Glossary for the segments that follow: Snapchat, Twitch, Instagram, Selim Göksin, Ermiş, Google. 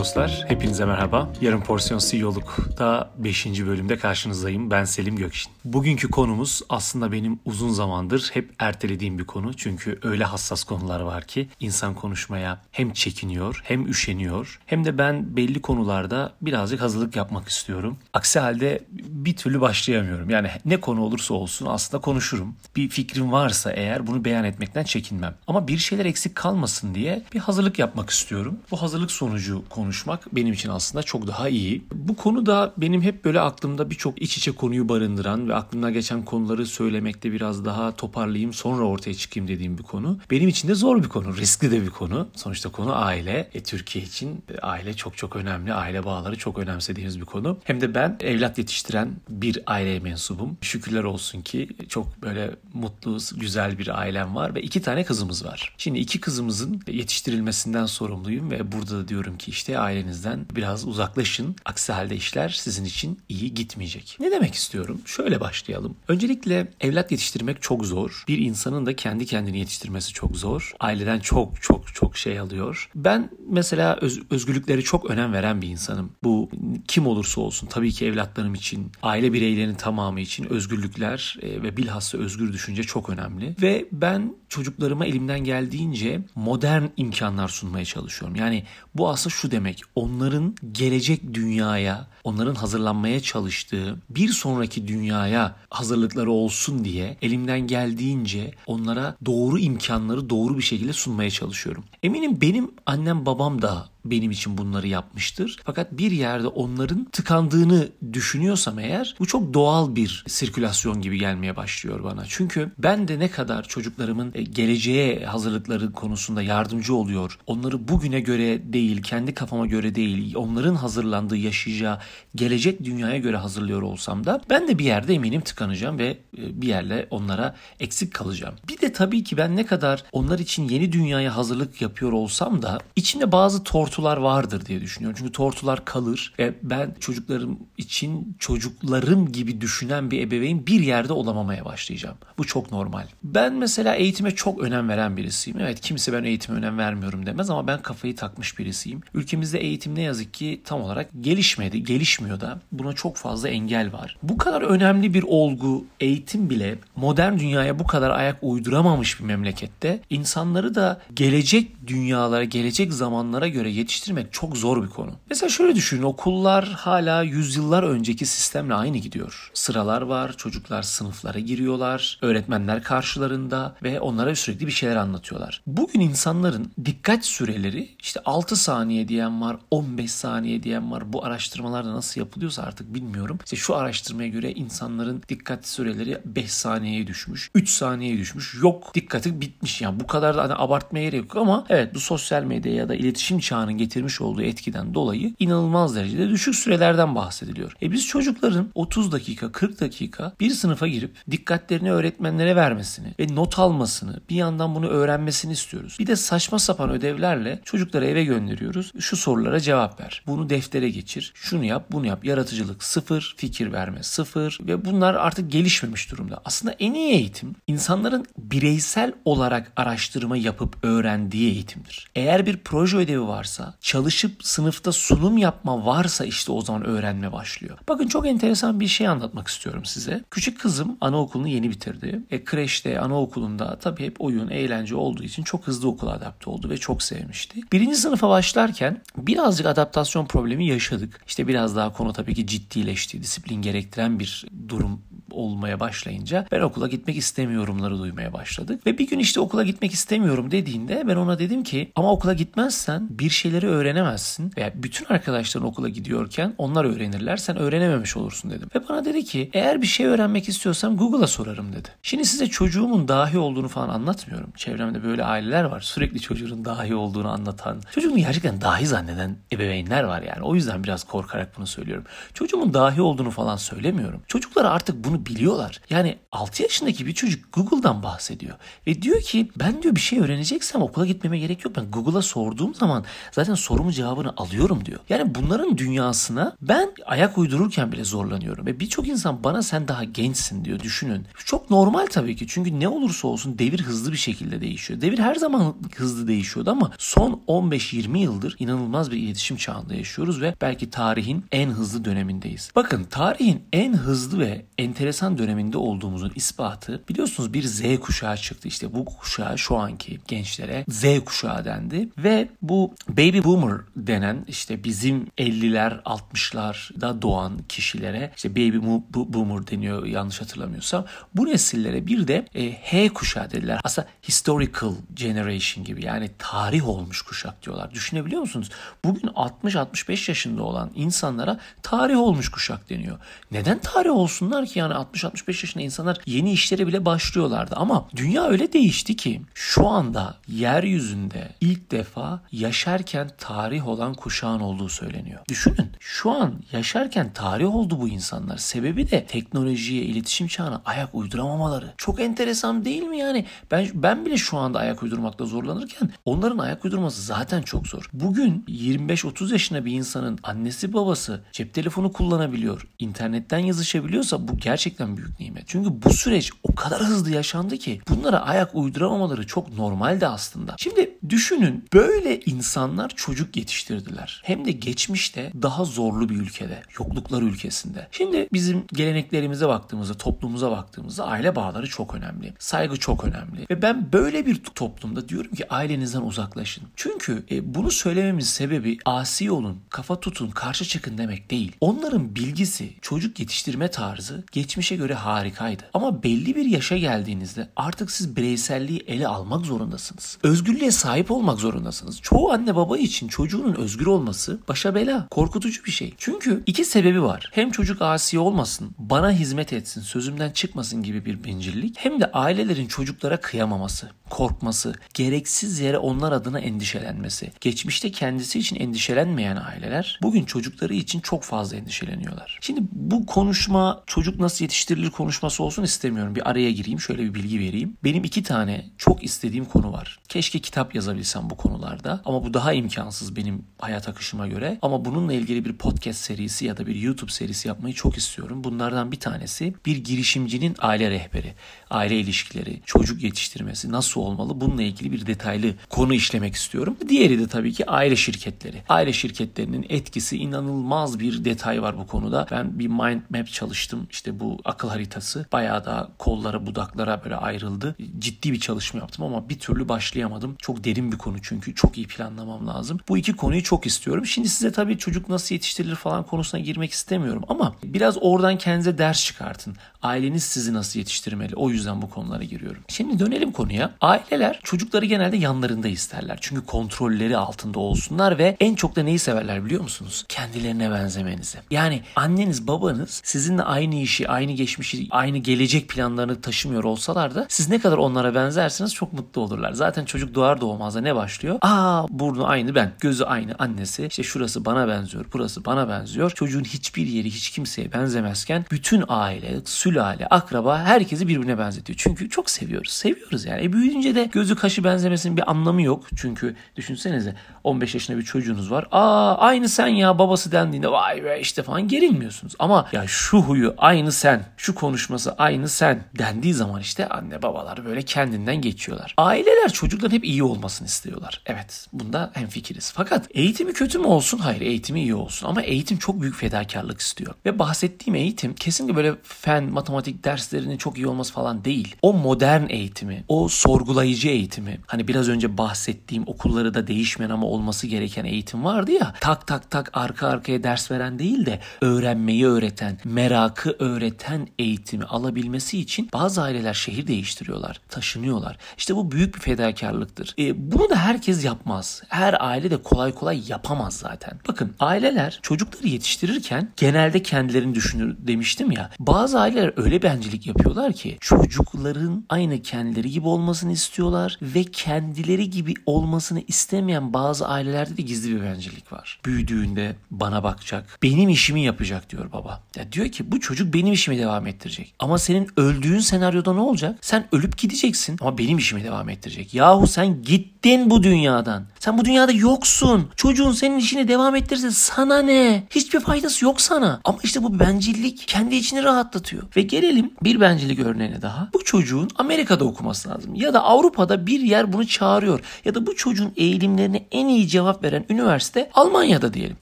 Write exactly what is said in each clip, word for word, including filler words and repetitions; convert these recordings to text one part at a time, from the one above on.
dostlar, hepinize merhaba. Yarın Porsiyon C E O'luk'ta beşinci bölümde karşınızdayım. Ben Selim Göksin. Bugünkü konumuz aslında benim uzun zamandır hep ertelediğim bir konu. Çünkü öyle hassas konular var ki insan konuşmaya hem çekiniyor, hem üşeniyor, hem de ben belli konularda birazcık hazırlık yapmak istiyorum. Aksi halde bir türlü başlayamıyorum. Yani ne konu olursa olsun aslında konuşurum. Bir fikrim varsa eğer bunu beyan etmekten çekinmem. Ama bir şeyler eksik kalmasın diye bir hazırlık yapmak istiyorum. Bu hazırlık sonucu konuşmak benim için aslında çok daha iyi. Bu konu da benim hep böyle aklımda birçok iç içe konuyu barındıran ve aklımdan geçen konuları söylemekte biraz daha toparlayayım sonra ortaya çıkayım dediğim bir konu. Benim için de zor bir konu, riskli de bir konu. Sonuçta konu aile. E, Türkiye için aile çok çok önemli. Aile bağları çok önemsediğimiz bir konu. Hem de ben evlat yetiştiren bir aileye mensubum. Şükürler olsun ki çok böyle mutlu, güzel bir ailem var ve iki tane kızımız var. Şimdi iki kızımızın yetiştirilmesinden sorumluyum ve burada da diyorum ki işte ailenizden biraz uzaklaşın. Aksi halde işler sizin için iyi gitmeyecek. Ne demek istiyorum? Şöyle başlayalım. Öncelikle evlat yetiştirmek çok zor. Bir insanın da kendi kendini yetiştirmesi çok zor. Aileden çok çok çok şey alıyor. Ben mesela öz, özgürlükleri çok önem veren bir insanım. Bu kim olursa olsun tabii ki evlatlarım için, aile bireylerinin tamamı için özgürlükler e, ve bilhassa özgür düşünce çok önemli. Ve ben çocuklarıma elimden geldiğince modern imkanlar sunmaya çalışıyorum. Yani bu aslında şu demek, onların gelecek dünyaya, onların hazırlanmaya çalıştığı bir sonraki dünyaya hazırlıkları olsun diye elimden geldiğince onlara doğru imkanları doğru bir şekilde sunmaya çalışıyorum. Eminim benim annem babam da benim için bunları yapmıştır. Fakat bir yerde onların tıkandığını düşünüyorsam eğer bu çok doğal bir sirkülasyon gibi gelmeye başlıyor bana. Çünkü ben de ne kadar çocuklarımın geleceğe hazırlıkları konusunda yardımcı oluyor, onları bugüne göre değil, kendi kafama göre değil, onların hazırlandığı, yaşayacağı gelecek dünyaya göre hazırlıyor olsam da ben de bir yerde eminim tıkanacağım ve bir yerle onlara eksik kalacağım. Bir de tabii ki ben ne kadar onlar için yeni dünyaya hazırlık yapıyor olsam da içinde bazı tort tortular vardır diye düşünüyorum. Çünkü tortular kalır ve ben çocuklarım için çocuklarım gibi düşünen bir ebeveyn bir yerde olamamaya başlayacağım. Bu çok normal. Ben mesela eğitime çok önem veren birisiyim. Evet, kimse ben eğitime önem vermiyorum demez ama ben kafayı takmış birisiyim. Ülkemizde eğitim ne yazık ki tam olarak gelişmedi, gelişmiyor da buna çok fazla engel var. Bu kadar önemli bir olgu, eğitim bile modern dünyaya bu kadar ayak uyduramamış bir memlekette insanları da gelecek dünyalara, gelecek zamanlara göre yetiştirmek çok zor bir konu. Mesela şöyle düşünün, okullar hala yüzyıllar önceki sistemle aynı gidiyor. Sıralar var, çocuklar sınıflara giriyorlar, öğretmenler karşılarında ve onlara sürekli bir şeyler anlatıyorlar. Bugün insanların dikkat süreleri işte altı saniye diyen var, on beş saniye diyen var. Bu araştırmalarda nasıl yapılıyorsa artık bilmiyorum. İşte şu araştırmaya göre insanların dikkat süreleri beş saniyeye düşmüş, üç saniyeye düşmüş. Yok, dikkati bitmiş yani. Bu kadar da hani abartmaya gerek yok ama evet, bu sosyal medya ya da iletişim çağında getirmiş olduğu etkiden dolayı inanılmaz derecede düşük sürelerden bahsediliyor. E biz çocukların otuz dakika, kırk dakika bir sınıfa girip dikkatlerini öğretmenlere vermesini ve not almasını, bir yandan bunu öğrenmesini istiyoruz. Bir de saçma sapan ödevlerle çocukları eve gönderiyoruz. Şu sorulara cevap ver, bunu deftere geçir, şunu yap, bunu yap. Yaratıcılık sıfır, fikir verme sıfır ve bunlar artık gelişmemiş durumda. Aslında en iyi eğitim insanların bireysel olarak araştırma yapıp öğrendiği eğitimdir. Eğer bir proje ödevi varsa, çalışıp sınıfta sunum yapma varsa işte o zaman öğrenme başlıyor. Bakın, çok enteresan bir şey anlatmak istiyorum size. Küçük kızım anaokulunu yeni bitirdi. E, kreşte, anaokulunda tabii hep oyun, eğlence olduğu için çok hızlı okula adapte oldu ve çok sevmişti. Birinci sınıfa başlarken birazcık adaptasyon problemi yaşadık. İşte biraz daha konu tabii ki ciddileşti. Disiplin gerektiren bir durum olmaya başlayınca ben okula gitmek istemiyorumları duymaya başladık. Ve bir gün işte okula gitmek istemiyorum dediğinde ben ona dedim ki ama okula gitmezsen bir şeyleri öğrenemezsin. Veya bütün arkadaşların okula gidiyorken onlar öğrenirler, sen öğrenememiş olursun dedim. Ve bana dedi ki eğer bir şey öğrenmek istiyorsam Google'a sorarım dedi. Şimdi size çocuğumun dahi olduğunu falan anlatmıyorum. Çevremde böyle aileler var. Sürekli çocuğunun dahi olduğunu anlatan, çocuğunu gerçekten dahi zanneden ebeveynler var yani. O yüzden biraz korkarak bunu söylüyorum. Çocuğumun dahi olduğunu falan söylemiyorum. Çocuklara artık bunu bunu biliyorlar. Yani altı yaşındaki bir çocuk Google'dan bahsediyor. Ve diyor ki ben diyor bir şey öğreneceksem okula gitmeme gerek yok. Ben Google'a sorduğum zaman zaten sorumun cevabını alıyorum diyor. Yani bunların dünyasına ben ayak uydururken bile zorlanıyorum. Ve birçok insan bana sen daha gençsin diyor, düşünün. Çok normal tabii ki, çünkü ne olursa olsun devir hızlı bir şekilde değişiyor. Devir her zaman hızlı değişiyordu ama son on beş yirmi yıldır inanılmaz bir iletişim çağında yaşıyoruz ve belki tarihin en hızlı dönemindeyiz. Bakın, tarihin en hızlı ve enteresan döneminde olduğumuzun ispatı, biliyorsunuz bir Z kuşağı çıktı. İşte bu kuşağı, şu anki gençlere Z kuşağı dendi ve bu baby boomer denen, işte bizim elliler altmışlarda doğan kişilere işte baby boomer deniyor yanlış hatırlamıyorsam. Bu nesillere bir de e, H kuşağı dediler. Aslında historical generation gibi, yani tarih olmuş kuşak diyorlar. Düşünebiliyor musunuz? Bugün altmış altmış beş yaşında olan insanlara tarih olmuş kuşak deniyor. Neden tarih olsunlar ki? Yani altmış altmış beş yaşında insanlar yeni işlere bile başlıyorlardı ama dünya öyle değişti ki şu anda yeryüzünde ilk defa yaşarken tarih olan kuşağın olduğu söyleniyor. Düşünün, şu an yaşarken tarih oldu bu insanlar. Sebebi de teknolojiye, iletişim çağına ayak uyduramamaları. Çok enteresan değil mi yani? Ben ben bile şu anda ayak uydurmakta zorlanırken onların ayak uydurması zaten çok zor. Bugün yirmi beş otuz yaşında bir insanın annesi babası cep telefonu kullanabiliyor, internetten yazışabiliyorsa bu gerçekten büyük nimet. Çünkü bu süreç o kadar hızlı yaşandı ki bunlara ayak uyduramamaları çok normaldi aslında. Şimdi düşünün, böyle insanlar çocuk yetiştirdiler. Hem de geçmişte daha zorlu bir ülkede, yokluklar ülkesinde. Şimdi bizim geleneklerimize baktığımızda, toplumumuza baktığımızda aile bağları çok önemli. Saygı çok önemli. Ve ben böyle bir toplumda diyorum ki ailenizden uzaklaşın. Çünkü e, bunu söylememiz sebebi asi olun, kafa tutun, karşı çıkın demek değil. Onların bilgisi, çocuk yetiştirme tarzı geçmişe göre harikaydı. Ama belli bir yaşa geldiğinizde artık siz bireyselliği ele almak zorundasınız. Özgürlüğe sahip olmak zorundasınız. Çoğu anne baba için çocuğunun özgür olması başa bela, korkutucu bir şey. Çünkü iki sebebi var. Hem çocuk asi olmasın, bana hizmet etsin, sözümden çıkmasın gibi bir bencillik, hem de ailelerin çocuklara kıyamaması, korkması, gereksiz yere onlar adına endişelenmesi. Geçmişte kendisi için endişelenmeyen aileler bugün çocukları için çok fazla endişeleniyorlar. Şimdi bu konuşma çocuk nasıl yetiştirilir konuşması olsun istemiyorum. Bir araya gireyim, şöyle bir bilgi vereyim. Benim iki tane çok istediğim konu var. Keşke kitap yazabilsem bu konularda ama bu daha imkansız benim hayat akışıma göre. Ama bununla ilgili bir podcast serisi ya da bir YouTube serisi yapmayı çok istiyorum. Bunlardan bir tanesi bir girişimcinin aile rehberi, aile ilişkileri, çocuk yetiştirmesi nasıl olmalı? Bununla ilgili bir detaylı konu işlemek istiyorum. Diğeri de tabii ki aile şirketleri. Aile şirketlerinin etkisi, inanılmaz bir detay var bu konuda. Ben bir mind map çalıştım. İşte bu akıl haritası bayağı da kollara budaklara böyle ayrıldı. Ciddi bir çalışma yaptım ama bir türlü başlayamadım. Çok derin bir konu çünkü. Çok iyi planlamam lazım. Bu iki konuyu çok istiyorum. Şimdi size tabii çocuk nasıl yetiştirilir falan konusuna girmek istemiyorum ama biraz oradan kendinize ders çıkartın. Aileniz sizi nasıl yetiştirmeli? O yüzden bu konulara giriyorum. Şimdi dönelim konuya. Aileler çocukları genelde yanlarında isterler. Çünkü kontrolleri altında olsunlar ve en çok da neyi severler biliyor musunuz? Kendilerine benzemenizi. Yani anneniz babanız sizinle aynı işi, aynı geçmişi, aynı gelecek planlarını taşımıyor olsalar da siz ne kadar onlara benzersiniz çok mutlu olurlar. Zaten çocuk doğar doğmaz da ne başlıyor? Aa, burnu aynı ben, gözü aynı annesi, işte şurası bana benziyor, burası bana benziyor. Çocuğun hiçbir yeri hiç kimseye benzemezken bütün aile, sülale, akraba herkesi birbirine benzetiyor. Çünkü çok seviyoruz. Seviyoruz yani. E büyüyünce de gözü kaşı benzemesinin bir anlamı yok. Çünkü düşünsenize on beş yaşında bir çocuğunuz var. Aa, aynı sen ya babası dendiğinde vay be işte falan gerilmiyorsunuz. Ama ya şu huyu aynı sen, şu konuşması aynı sen dendiği zaman işte anne babalar böyle kendinden geçiyorlar. Aileler çocukların hep iyi olmasını istiyorlar. Evet, bunda hemfikiriz. Fakat eğitimi kötü mü olsun? Hayır, eğitimi iyi olsun. Ama eğitim çok büyük fedakarlık istiyor. Ve bahsettiğim eğitim kesinlikle böyle fen, matematik derslerinin çok iyi olması falan değil. O modern eğitimi, o sorgulayıcı eğitimi, hani biraz önce bahsettiğim okulları da değişmeyen ama olması gereken eğitim vardı ya, tak tak tak arka arkaya ders veren değil de öğrenmeyi öğreten, merakı öğreten eğitimi alabilmesi için Bazı aileler şehir değiştiriyorlar, taşınıyorlar. İşte bu büyük bir fedakarlıktır. E, bunu da herkes yapmaz. Her aile de kolay kolay yapamaz zaten. Bakın, aileler çocukları yetiştirirken genelde kendilerini düşünür demiştim ya. Bazı aileler öyle bencillik yapıyorlar ki çocukların aynı kendileri gibi olmasını istiyorlar ve kendileri gibi olmasını istemeyen bazı ailelerde de gizli bir bencillik var. Büyüdüğünde bana bakacak, benim işimi yapacak diyor baba. Ya diyor ki bu çocuk benim işimi devam ettirecek. Ama senin öldüğün senaryoda ne olacak? Sen ölüp gideceksin ama benim işimi devam ettirecek. Yahu sen gittin bu dünyadan. Sen bu dünyada yoksun. Çocuğun senin işini devam ettirirse sana ne? Hiçbir faydası yok sana. Ama işte bu bencillik kendi içini rahatlatıyor. Ve gelelim bir bencillik örneğine daha. Bu çocuğun Amerika'da okuması lazım. Ya da Avrupa'da bir yer bunu çağırıyor. Ya da bu çocuğun eğilimlerine en iyi cevap veren üniversite Almanya'da diyelim.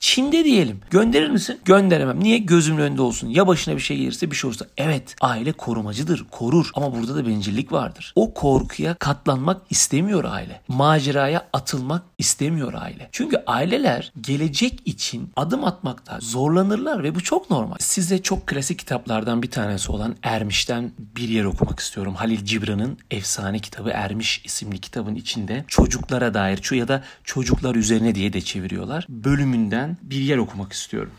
Çin'de diyelim. Gönderir misin? Gönderemem. Niye? Gözümün önünde olsun. Ya başına bir şey gelirse, bir şey olursa. Evet, aile korumacıdır. Korur. Ama burada da bencillik vardır. O korkuya katlanmak istemiyor aile. Maceraya atılmak istemiyor aile. Çünkü aileler gelecek için adım atmakta zorlanırlar ve bu çok normal. Size çok klasik kitaplardan bir tanesi olan Ermiş'ten bir yer okumak istiyorum. Halil Cibran'ın efsane kitabı Ermiş isimli kitabın içinde çocuklara dair ya da çocuklar üzerine diye de çeviriyorlar. Bölümünden bir yer okumak istiyorum.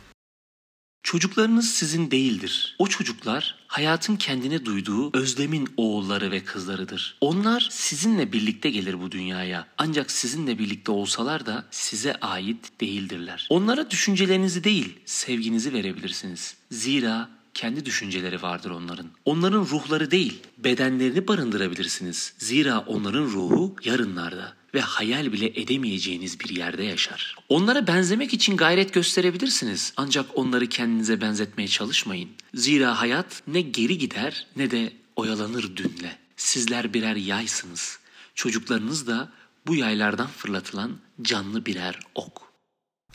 Çocuklarınız sizin değildir. O çocuklar hayatın kendine duyduğu özlemin oğulları ve kızlarıdır. Onlar sizinle birlikte gelir bu dünyaya. Ancak sizinle birlikte olsalar da size ait değildirler. Onlara düşüncelerinizi değil, sevginizi verebilirsiniz. Zira kendi düşünceleri vardır onların. Onların ruhları değil, bedenlerini barındırabilirsiniz. Zira onların ruhu yarınlarda ve hayal bile edemeyeceğiniz bir yerde yaşar. Onlara benzemek için gayret gösterebilirsiniz. Ancak onları kendinize benzetmeye çalışmayın. Zira hayat ne geri gider ne de oyalanır dünle. Sizler birer yaysınız. Çocuklarınız da bu yaylardan fırlatılan canlı birer ok.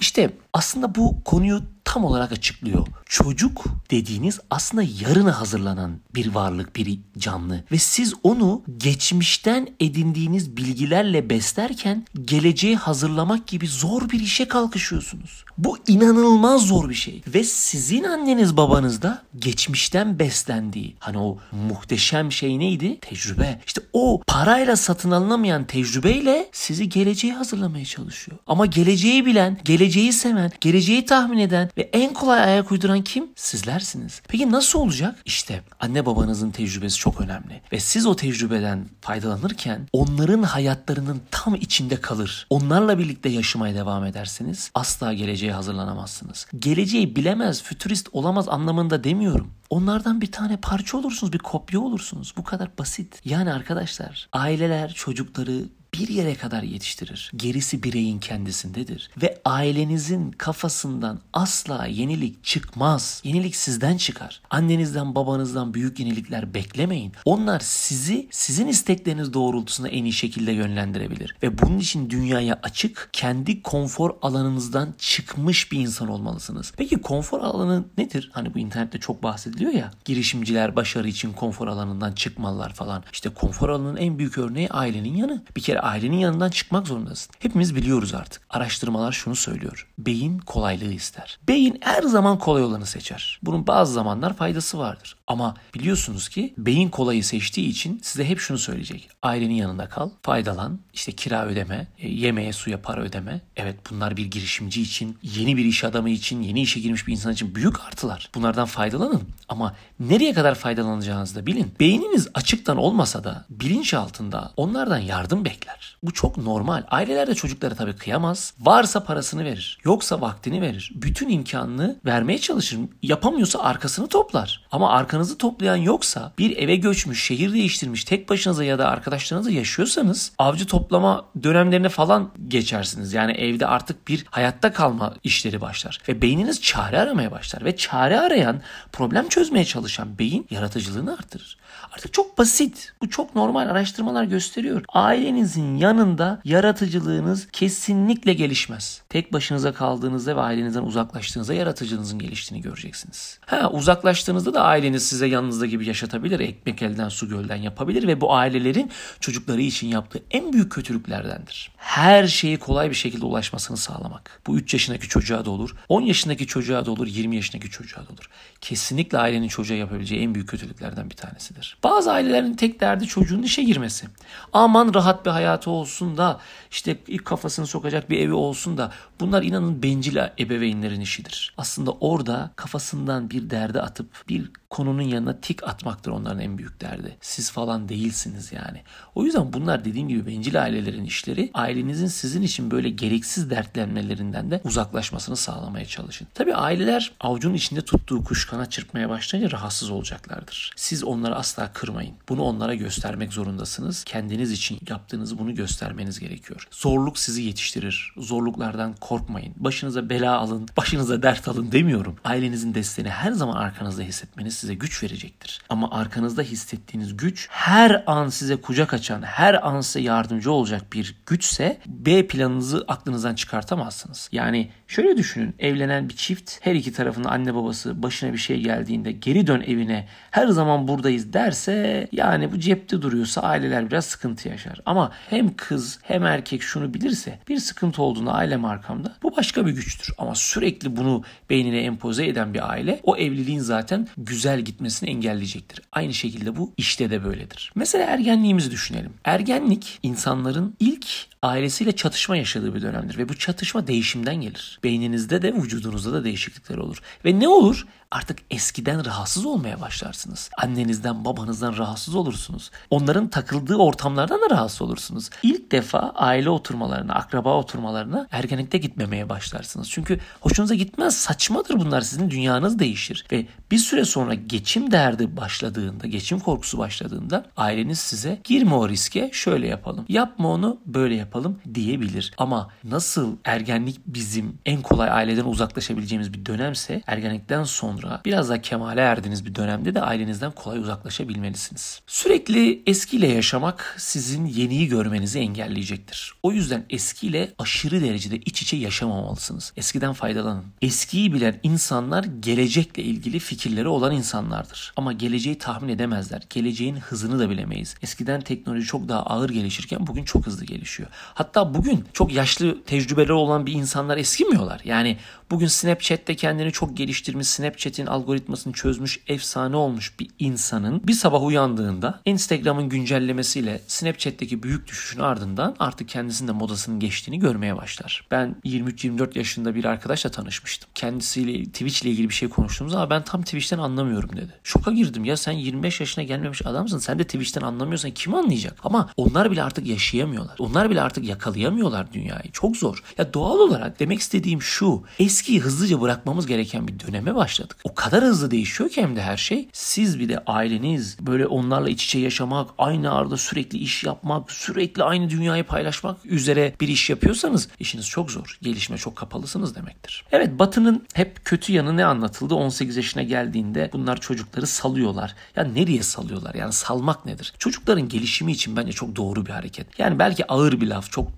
İşte aslında bu konuyu tam olarak açıklıyor. Çocuk dediğiniz aslında yarına hazırlanan bir varlık, bir canlı. Ve siz onu geçmişten edindiğiniz bilgilerle beslerken geleceği hazırlamak gibi zor bir işe kalkışıyorsunuz. Bu inanılmaz zor bir şey. Ve sizin anneniz babanız da geçmişten beslendiği, hani o muhteşem şey neydi? Tecrübe. İşte o parayla satın alınamayan tecrübeyle sizi geleceği hazırlamaya çalışıyor. Ama geleceği bilen, geleceği seven, geleceği tahmin eden ve en kolay ayak uyduran kim? Sizlersiniz. Peki nasıl olacak? İşte anne babanızın tecrübesi çok önemli. Ve siz o tecrübeden faydalanırken onların hayatlarının tam içinde kalır. Onlarla birlikte yaşamaya devam ederseniz asla geleceğe hazırlanamazsınız. Geleceği bilemez, fütürist olamaz anlamında demiyorum. Onlardan bir tane parça olursunuz, bir kopya olursunuz. Bu kadar basit. Yani arkadaşlar, aileler çocukları bir yere kadar yetiştirir. Gerisi bireyin kendisindedir. Ve ailenizin kafasından asla yenilik çıkmaz. Yenilik sizden çıkar. Annenizden, babanızdan büyük yenilikler beklemeyin. Onlar sizi sizin istekleriniz doğrultusunda en iyi şekilde yönlendirebilir. Ve bunun için dünyaya açık, kendi konfor alanınızdan çıkmış bir insan olmalısınız. Peki konfor alanı nedir? Hani bu internette çok bahsediliyor ya. Girişimciler başarı için konfor alanından çıkmalılar falan. İşte konfor alanının en büyük örneği ailenin yanı. Bir kere ailenin yanından çıkmak zorundasın. Hepimiz biliyoruz artık. Araştırmalar şunu söylüyor. Beyin kolaylığı ister. Beyin her zaman kolay olanı seçer. Bunun bazı zamanlar faydası vardır. Ama biliyorsunuz ki beyin kolayı seçtiği için size hep şunu söyleyecek. Ailenin yanında kal, faydalan, işte kira ödeme, yemeğe, suya para ödeme. Evet, bunlar bir girişimci için, yeni bir iş adamı için, yeni işe girmiş bir insan için büyük artılar. Bunlardan faydalanın ama nereye kadar faydalanacağınızı da bilin. Beyniniz açıktan olmasa da bilinç altında onlardan yardım bekler. Bu çok normal. Aileler de çocuklara tabii kıyamaz. Varsa parasını verir, yoksa vaktini verir. Bütün imkanını vermeye çalışır. Yapamıyorsa arkasını toplar. Ama arkasını Arkanızı toplayan yoksa, bir eve göçmüş, şehir değiştirmiş, tek başınıza ya da arkadaşlarınızla yaşıyorsanız avcı toplama dönemlerine falan geçersiniz. Yani evde artık bir hayatta kalma işleri başlar. Ve beyniniz çare aramaya başlar. Ve çare arayan, problem çözmeye çalışan beyin yaratıcılığını artırır. Artık çok basit. Bu çok normal, araştırmalar gösteriyor. Ailenizin yanında yaratıcılığınız kesinlikle gelişmez. Tek başınıza kaldığınızda ve ailenizden uzaklaştığınızda yaratıcılığınızın geliştiğini göreceksiniz. Ha, uzaklaştığınızda da aileniz size yanınızda gibi yaşatabilir, ekmek elden su gölden yapabilir ve bu ailelerin çocukları için yaptığı en büyük kötülüklerdendir. Her şeye kolay bir şekilde ulaşmasını sağlamak. Bu üç yaşındaki çocuğa da olur, on yaşındaki çocuğa da olur, yirmi yaşındaki çocuğa da olur. Kesinlikle ailenin çocuğa yapabileceği en büyük kötülüklerden bir tanesidir. Bazı ailelerin tek derdi çocuğun işe girmesi. Aman rahat bir hayatı olsun da işte ilk kafasını sokacak bir evi olsun da, bunlar inanın bencil ebeveynlerin işidir. Aslında orada kafasından bir derde atıp bir konunun yanına tik atmaktır onların en büyük derdi. Siz falan değilsiniz yani. O yüzden bunlar dediğim gibi bencil ailelerin işleri. Ailenizin sizin için böyle gereksiz dertlenmelerinden de uzaklaşmasını sağlamaya çalışın. Tabii aileler avucunun içinde tuttuğu kuş kana çırpmaya başlayınca rahatsız olacaklardır. Siz onları asla kırmayın. Bunu onlara göstermek zorundasınız. Kendiniz için yaptığınızı bunu göstermeniz gerekiyor. Zorluk sizi yetiştirir. Zorluklardan korkmayın. Başınıza bela alın, başınıza dert alın demiyorum. Ailenizin desteğini her zaman arkanızda hissetmeniz size güç verecektir. Ama arkanızda hissettiğiniz güç her an size kucak açan, her an size yardımcı olacak bir güçse B planınızı aklınızdan çıkartamazsınız. Yani şöyle düşünün. Evlenen bir çift, her iki tarafının anne babası başına bir şey geldiğinde geri dön evine, her zaman buradayız derse, yani bu cepte duruyorsa aileler biraz sıkıntı yaşar. Ama hem kız hem erkek şunu bilirse, bir sıkıntı olduğunda ailem arkamda, bu başka bir güçtür. Ama sürekli bunu beynine empoze eden bir aile o evliliğin zaten güzel gitmesini engelleyecektir. Aynı şekilde bu işte de böyledir. Mesela ergenliğimizi düşünelim. Ergenlik insanların ilk ailesiyle çatışma yaşadığı bir dönemdir ve bu çatışma değişimden gelir. Beyninizde de vücudunuzda da değişiklikler olur. Ve ne olur? Artık eskiden rahatsız olmaya başlarsınız. Annenizden, babanızdan rahatsız olursunuz. Onların takıldığı ortamlardan da rahatsız olursunuz. İlk defa aile oturmalarına, akraba oturmalarına ergenlikte gitmemeye başlarsınız. Çünkü hoşunuza gitmez, saçmadır bunlar. Sizin dünyanız değişir. Ve bir süre sonra geçim derdi başladığında, geçim korkusu başladığında aileniz size girme o riske, şöyle yapalım, yapma onu, böyle yapalım diyebilir. Ama nasıl ergenlik bizim en kolay aileden uzaklaşabileceğimiz bir dönemse, ergenlikten sonra biraz da kemale erdiğiniz bir dönemde de ailenizden kolay uzaklaşabilmelisiniz. Sürekli eskiyle yaşamak sizin yeniyi görmenizi engelleyecektir. O yüzden eskiyle aşırı derecede iç içe yaşamamalısınız. Eskiden faydalanın. Eskiyi bilen insanlar gelecekle ilgili fikirleri olan insanlardır. Ama geleceği tahmin edemezler. Geleceğin hızını da bilemeyiz. Eskiden teknoloji çok daha ağır gelişirken bugün çok hızlı gelişiyor. Hatta bugün çok yaşlı, tecrübeleri olan bir insanlar eskimiyorlar. Yani bugün Snapchat'te kendini çok geliştirmiş, Snapchat Snapchat'in algoritmasını çözmüş, efsane olmuş bir insanın bir sabah uyandığında Instagram'ın güncellemesiyle Snapchat'teki büyük düşüşün ardından artık kendisinin de modasının geçtiğini görmeye başlar. Ben yirmi üç yirmi dört yaşında bir arkadaşla tanışmıştım. Kendisiyle Twitch'le ilgili bir şey konuştuğumuzda, "Aa, ben tam Twitch'ten anlamıyorum" dedi. Şoka girdim, ya sen yirmi beş yaşına gelmemiş adamsın, sen de Twitch'ten anlamıyorsan kim anlayacak? Ama onlar bile artık yaşayamıyorlar. Onlar bile artık yakalayamıyorlar dünyayı. Çok zor. Ya doğal olarak demek istediğim şu, eskiyi hızlıca bırakmamız gereken bir döneme başladık. O kadar hızlı değişiyor ki hem de her şey. Siz bir de aileniz, böyle onlarla iç içe yaşamak, aynı arada sürekli iş yapmak, sürekli aynı dünyayı paylaşmak üzere bir iş yapıyorsanız işiniz çok zor. Gelişime çok kapalısınız demektir. Evet, Batı'nın hep kötü yanı ne anlatıldı? on sekiz yaşına geldiğinde bunlar çocukları salıyorlar. Ya nereye salıyorlar? Yani salmak nedir? Çocukların gelişimi için bence çok doğru bir hareket. Yani belki ağır bir laf, çok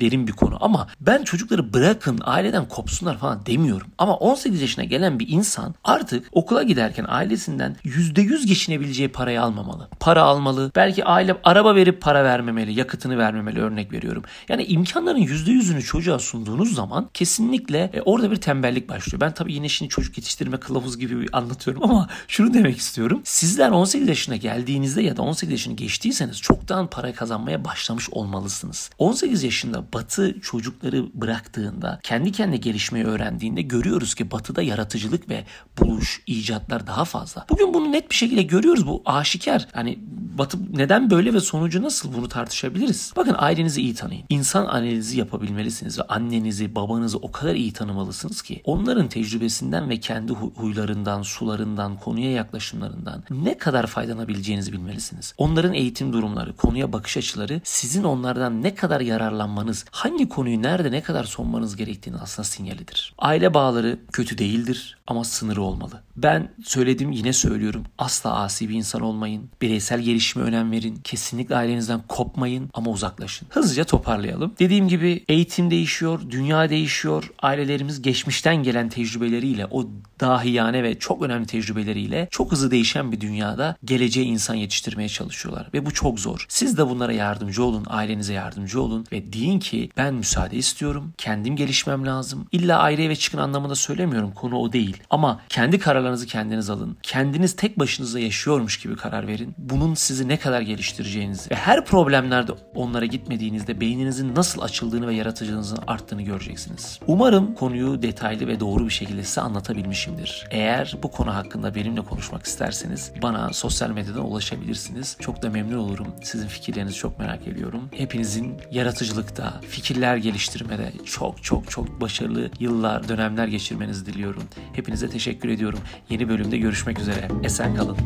derin bir konu ama ben çocukları bırakın, aileden kopsunlar falan demiyorum. Ama on sekiz yaşına gelen bir insan artık okula giderken ailesinden yüzde yüz geçinebileceği parayı almamalı. Para almalı. Belki aile araba verip para vermemeli, yakıtını vermemeli, örnek veriyorum. Yani imkanların yüzde yüzünü çocuğa sunduğunuz zaman kesinlikle e, orada bir tembellik başlıyor. Ben tabii yine şimdi çocuk yetiştirme kılavuz gibi anlatıyorum ama şunu demek istiyorum. Sizler on sekiz yaşına geldiğinizde ya da on sekiz yaşını geçtiyseniz çoktan para kazanmaya başlamış olmalısınız. on sekiz yaşında Batı çocukları bıraktığında, kendi kendine gelişmeyi öğrendiğinde görüyoruz ki Batı'da yaratıcılık ve buluş, icatlar daha fazla. Bugün bunu net bir şekilde görüyoruz. Bu aşikar. Hani Batı neden böyle ve sonucu nasıl, bunu tartışabiliriz. Bakın, ailenizi iyi tanıyın. İnsan analizi yapabilmelisiniz ve annenizi, babanızı o kadar iyi tanımalısınız ki onların tecrübesinden ve kendi huylarından, sularından, konuya yaklaşımlarından ne kadar faydalanabileceğinizi bilmelisiniz. Onların eğitim durumları, konuya bakış açıları, sizin onlardan ne kadar yararlanmanız, hangi konuyu nerede ne kadar sormanız gerektiğini aslında sinyalidir. Aile bağları kötü değildir ama sınırı olmalı. Ben söyledim, yine söylüyorum. Asla asi bir insan olmayın. Bireysel gelişime önem verin. Kesinlikle ailenizden kopmayın ama uzaklaşın. Hızlıca toparlayalım. Dediğim gibi eğitim değişiyor, dünya değişiyor. Ailelerimiz geçmişten gelen tecrübeleriyle, o dahiyane ve çok önemli tecrübeleriyle çok hızlı değişen bir dünyada geleceğe insan yetiştirmeye çalışıyorlar. Ve bu çok zor. Siz de bunlara yardımcı olun, ailenize yardımcı olun ve deyin ki ben müsaade istiyorum, kendim gelişmem lazım. İlla ayrı eve çıkın anlamında söylemiyorum, konu o değil. Ama kendi kararlarınızı kendiniz alın. Kendiniz tek başınıza yaşıyormuş gibi karar verin. Bunun sizi ne kadar geliştireceğinizi ve her problemlerde onlara gitmediğinizde beyninizin nasıl açıldığını ve yaratıcılığınızın arttığını göreceksiniz. Umarım konuyu detaylı ve doğru bir şekilde size anlatabilmişimdir. Eğer bu konu hakkında benimle konuşmak isterseniz bana sosyal medyadan ulaşabilirsiniz. Çok da memnun olurum. Sizin fikirlerinizi çok merak ediyorum. Hepinizin yaratıcılıkta, fikirler geliştirmede çok çok çok başarılı yıllar, dönemler geçirmenizi diliyorum. Hepinize teşekkür ediyorum. Yeni bölümde görüşmek üzere. Esen kalın.